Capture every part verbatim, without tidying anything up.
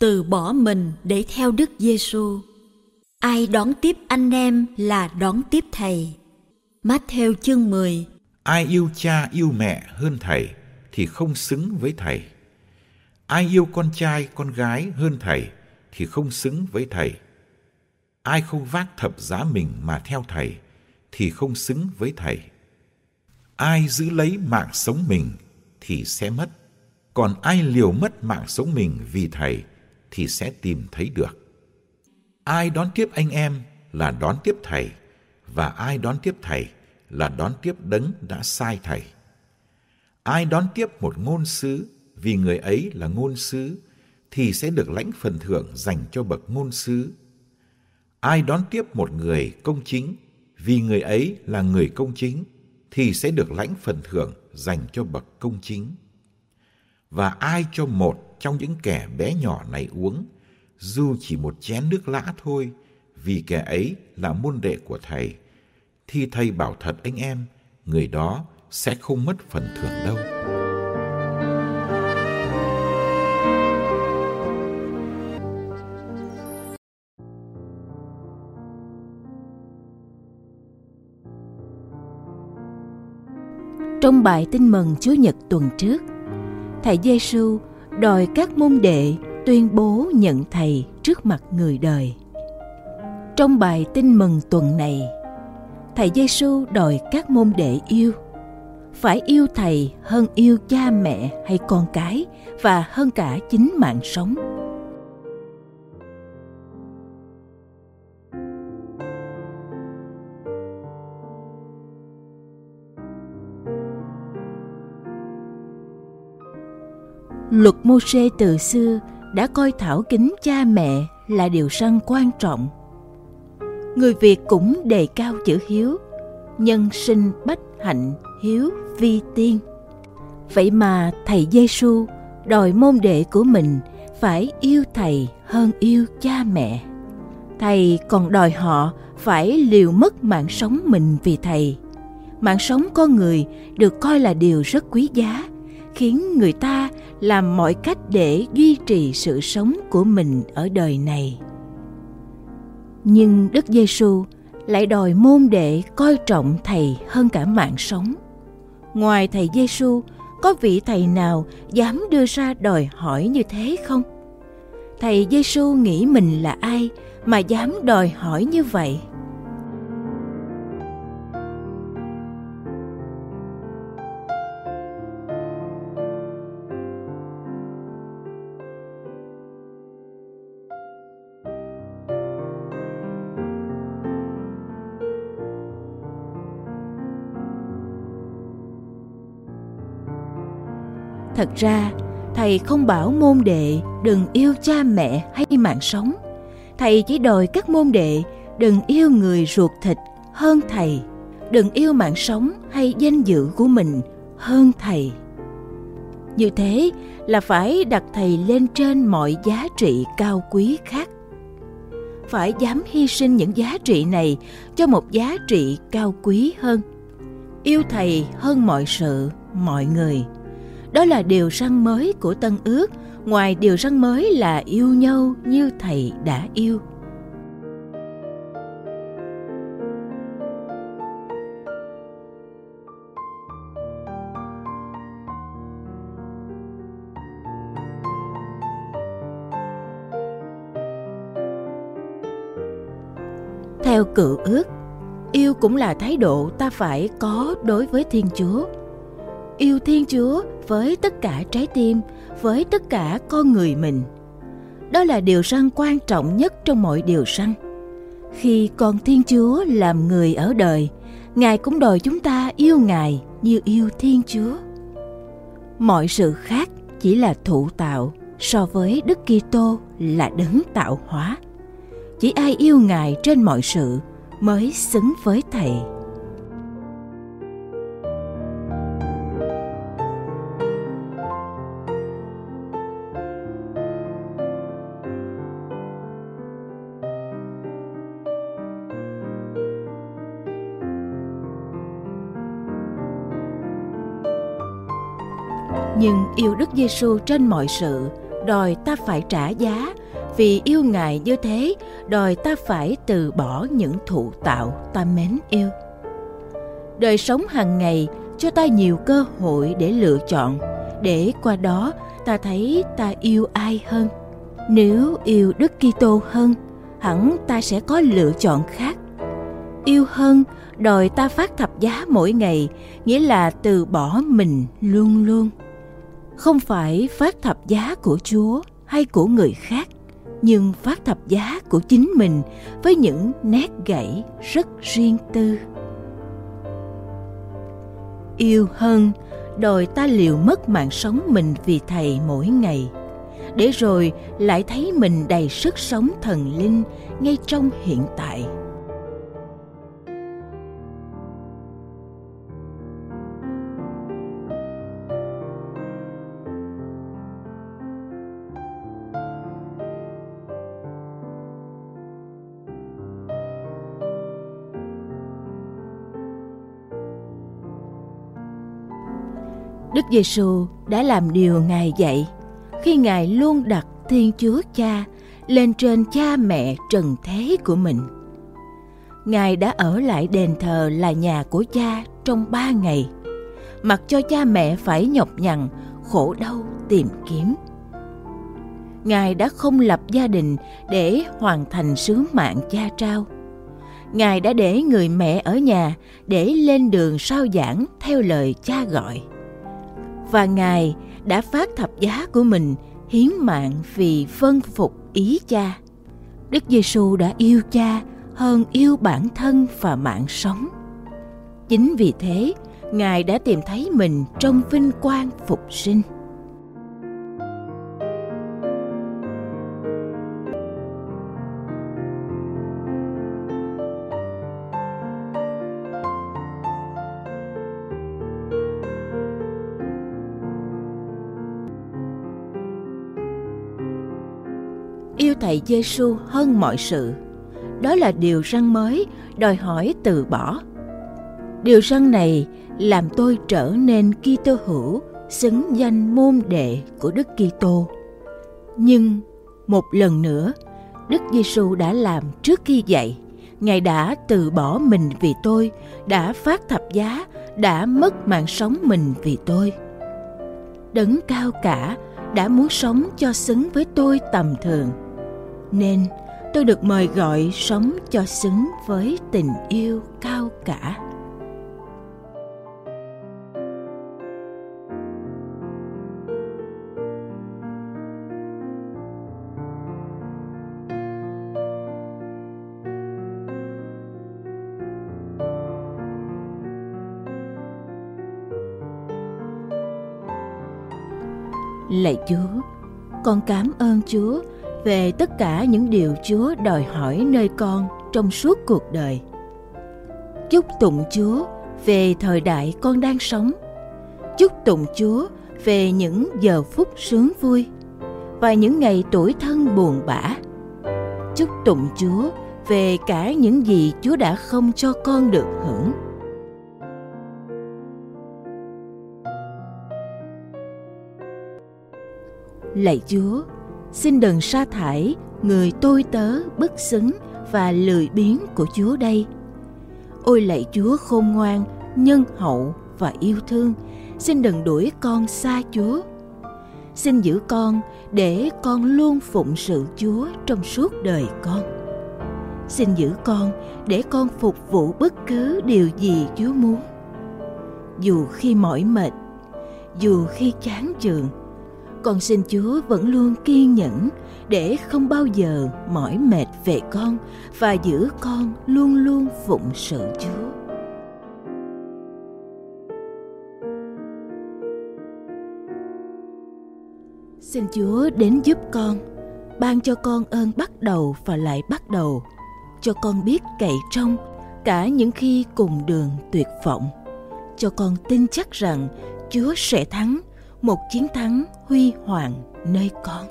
Từ bỏ mình để theo Đức Giêsu. Ai đón tiếp anh em là đón tiếp Thầy. Ma-thi-ơ chương mười. Ai yêu cha yêu mẹ hơn Thầy thì không xứng với Thầy. Ai yêu con trai con gái hơn Thầy thì không xứng với Thầy. Ai không vác thập giá mình mà theo Thầy thì không xứng với Thầy. Ai giữ lấy mạng sống mình thì sẽ mất, còn ai liều mất mạng sống mình vì Thầy thì sẽ tìm thấy được. Ai đón tiếp anh em là đón tiếp Thầy, và ai đón tiếp Thầy là đón tiếp Đấng đã sai Thầy. Ai đón tiếp một ngôn sứ vì người ấy là ngôn sứ thì sẽ được lãnh phần thưởng dành cho bậc ngôn sứ. Ai đón tiếp một người công chính vì người ấy là người công chính thì sẽ được lãnh phần thưởng dành cho bậc công chính. Và ai cho một trong những kẻ bé nhỏ này uống, dù chỉ một chén nước lã thôi, vì kẻ ấy là môn đệ của Thầy, thì Thầy bảo thật anh em, người đó sẽ không mất phần thưởng đâu. Trong bài tin mừng Chúa Nhật tuần trước, Thầy Giêsu đòi các môn đệ tuyên bố nhận Thầy trước mặt người đời. Trong bài tin mừng tuần này, Thầy Giêsu đòi các môn đệ yêu, phải yêu Thầy hơn yêu cha mẹ hay con cái và hơn cả chính mạng sống. Luật Mô-xê từ xưa đã coi thảo kính cha mẹ là điều răn quan trọng. Người Việt cũng đề cao chữ hiếu, nhân sinh bách hạnh hiếu vi tiên. Vậy mà Thầy Giêsu đòi môn đệ của mình phải yêu Thầy hơn yêu cha mẹ. Thầy còn đòi họ phải liều mất mạng sống mình vì Thầy. Mạng sống con người được coi là điều rất quý giá, khiến người ta làm mọi cách để duy trì sự sống của mình ở đời này. Nhưng Đức Giêsu lại đòi môn đệ coi trọng Thầy hơn cả mạng sống. Ngoài Thầy Giêsu, có vị Thầy nào dám đưa ra đòi hỏi như thế không? Thầy Giêsu nghĩ mình là ai mà dám đòi hỏi như vậy? Thật ra, Thầy không bảo môn đệ đừng yêu cha mẹ hay mạng sống. Thầy chỉ đòi các môn đệ đừng yêu người ruột thịt hơn Thầy, đừng yêu mạng sống hay danh dự của mình hơn Thầy. Như thế là phải đặt Thầy lên trên mọi giá trị cao quý khác. Phải dám hy sinh những giá trị này cho một giá trị cao quý hơn. Yêu Thầy hơn mọi sự, mọi người. Đó là điều răn mới của Tân Ước, ngoài điều răn mới là yêu nhau như Thầy đã yêu. theo cựu ước, yêu cũng là thái độ ta phải có đối với Thiên Chúa. Yêu Thiên Chúa với tất cả trái tim, với tất cả con người mình. Đó là điều răn quan trọng nhất trong mọi điều răn. Khi con Thiên Chúa làm người ở đời, Ngài cũng đòi chúng ta yêu Ngài như yêu Thiên Chúa. Mọi sự khác chỉ là thụ tạo so với Đức Kitô là đấng tạo hóa. Chỉ ai yêu Ngài trên mọi sự mới xứng với Thầy. Nhưng yêu Đức Giêsu trên mọi sự đòi ta phải trả giá, vì yêu Ngài như thế đòi ta phải từ bỏ những thụ tạo ta mến yêu. Đời sống hàng ngày cho ta nhiều cơ hội để lựa chọn, để qua đó ta thấy ta yêu ai hơn. Nếu yêu Đức Kitô hơn, hẳn ta sẽ có lựa chọn khác. Yêu hơn đòi ta phát thập giá mỗi ngày, nghĩa là từ bỏ mình luôn luôn. Không phải phát thập giá của Chúa hay của người khác, nhưng phát thập giá của chính mình với những nét gãy rất riêng tư. Yêu hơn đòi ta liều mất mạng sống mình vì Thầy mỗi ngày, để rồi lại thấy mình đầy sức sống thần linh ngay trong hiện tại. Đức Giêsu đã làm điều Ngài dạy khi Ngài luôn đặt Thiên Chúa Cha lên trên cha mẹ trần thế của mình. Ngài đã ở lại đền thờ là nhà của Cha trong ba ngày, mặc cho cha mẹ phải nhọc nhằn, khổ đau tìm kiếm. Ngài đã không lập gia đình để hoàn thành sứ mạng Cha trao. Ngài đã để người mẹ ở nhà để lên đường rao giảng theo lời Cha gọi. Và Ngài đã phát thập giá của mình hiến mạng vì vâng phục ý Cha. Đức Giêsu đã yêu Cha hơn yêu bản thân và mạng sống. Chính vì thế, Ngài đã tìm thấy mình trong vinh quang phục sinh. Yêu Thầy Giêsu hơn mọi sự, đó là điều răn mới đòi hỏi từ bỏ. Điều răn này làm tôi trở nên Kitô hữu, xứng danh môn đệ của Đức Kitô. Nhưng một lần nữa, Đức Giêsu đã làm trước khi dạy. Ngài đã từ bỏ mình vì tôi, đã phát thập giá, đã mất mạng sống mình vì tôi. Đấng cao cả đã muốn sống cho xứng với tôi tầm thường, nên tôi được mời gọi sống cho xứng với tình yêu cao cả. Lạy Chúa, con cảm ơn Chúa về tất cả những điều Chúa đòi hỏi nơi con trong suốt cuộc đời. Chúc tụng Chúa về thời đại con đang sống. Chúc tụng Chúa về những giờ phút sướng vui và những ngày tủi thân buồn bã. Chúc tụng Chúa về cả những gì Chúa đã không cho con được hưởng. Lạy Chúa, xin đừng sa thải người tôi tớ bất xứng và lười biếng của Chúa đây. Ôi lạy Chúa khôn ngoan, nhân hậu và yêu thương, xin đừng đuổi con xa Chúa. Xin giữ con để con luôn phụng sự Chúa trong suốt đời con. Xin giữ con để con phục vụ bất cứ điều gì Chúa muốn. Dù khi mỏi mệt, dù khi chán chường, con xin Chúa vẫn luôn kiên nhẫn để không bao giờ mỏi mệt về con và giữ con luôn luôn phụng sự Chúa. Xin Chúa đến giúp con, ban cho con ơn bắt đầu và lại bắt đầu, cho con biết cậy trông cả những khi cùng đường tuyệt vọng, cho con tin chắc rằng Chúa sẽ thắng, một chiến thắng huy hoàng nơi con.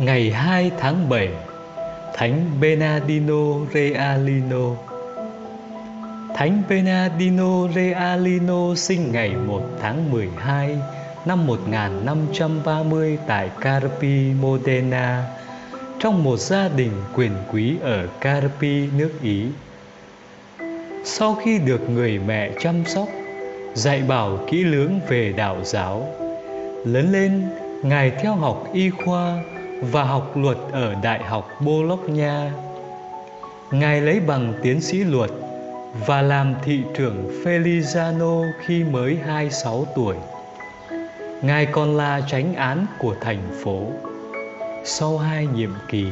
Ngày hai tháng bảy, Thánh Bernardino Realino. Thánh Bernardino Realino sinh ngày một tháng mười hai năm một nghìn năm trăm ba mươi tại Carpi, Modena, trong một gia đình quyền quý ở Carpi, nước Ý. Sau khi được người mẹ chăm sóc, dạy bảo kỹ lưỡng về đạo giáo, lớn lên Ngài theo học y khoa và học luật ở Đại học Bologna. Ngài lấy bằng tiến sĩ luật và làm thị trưởng Felizano khi mới hai mươi sáu tuổi. Ngài còn là chánh án của thành phố. Sau hai nhiệm kỳ,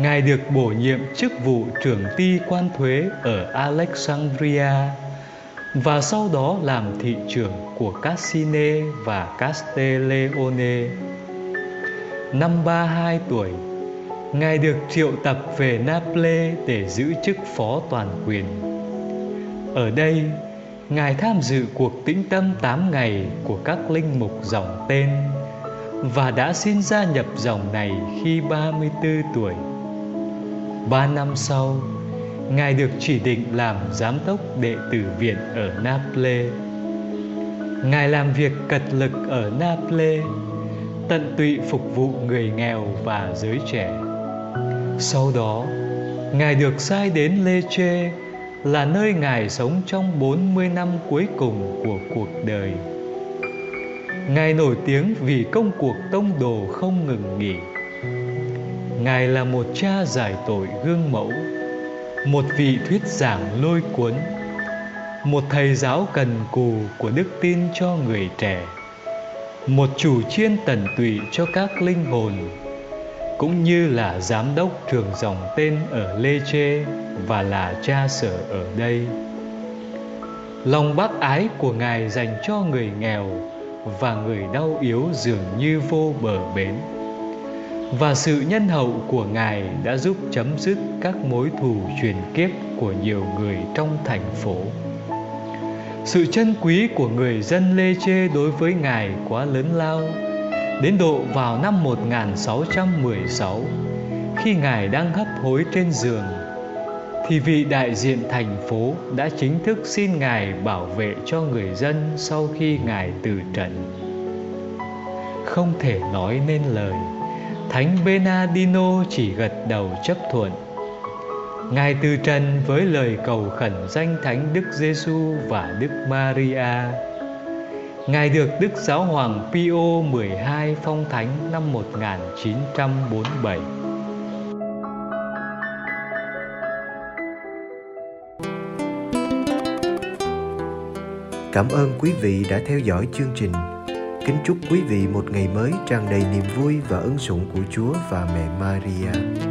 Ngài được bổ nhiệm chức vụ trưởng ty quan thuế ở Alexandria và sau đó làm thị trưởng của Cassine và Castellione. Năm ba mươi hai tuổi, Ngài được triệu tập về Naples để giữ chức phó toàn quyền. Ở đây, Ngài tham dự cuộc tĩnh tâm tám ngày của các linh mục dòng tên và đã xin gia nhập dòng này khi ba mươi tư tuổi. Ba năm sau, Ngài được chỉ định làm giám đốc đệ tử viện ở Naples. Ngài làm việc cật lực ở Naples, tận tụy phục vụ người nghèo và giới trẻ. Sau đó, Ngài được sai đến Lê Chê, là nơi Ngài sống trong bốn mươi năm cuối cùng của cuộc đời. Ngài nổi tiếng vì công cuộc tông đồ không ngừng nghỉ. Ngài là một cha giải tội gương mẫu, một vị thuyết giảng lôi cuốn, một thầy giáo cần cù của đức tin cho người trẻ, một chủ chiên tận tụy cho các linh hồn, cũng như là giám đốc trường dòng tên ở Lê Chê và là cha sở ở đây. Lòng bác ái của Ngài dành cho người nghèo và người đau yếu dường như vô bờ bến, và sự nhân hậu của Ngài đã giúp chấm dứt các mối thù truyền kiếp của nhiều người trong thành phố. Sự chân quý của người dân Lê Chê đối với Ngài quá lớn lao, đến độ vào năm một nghìn sáu trăm mười sáu, khi Ngài đang hấp hối trên giường, thì vị đại diện thành phố đã chính thức xin Ngài bảo vệ cho người dân sau khi Ngài từ trần. Không thể nói nên lời, Thánh Bernardino chỉ gật đầu chấp thuận. Ngài từ trần với lời cầu khẩn danh Thánh Đức Giêsu và Đức Maria. Ngài được Đức Giáo Hoàng Pio mười hai phong thánh năm một nghìn chín trăm bốn mươi bảy. Cảm ơn quý vị đã theo dõi chương trình. Kính chúc quý vị một ngày mới tràn đầy niềm vui và ân sủng của Chúa và Mẹ Maria.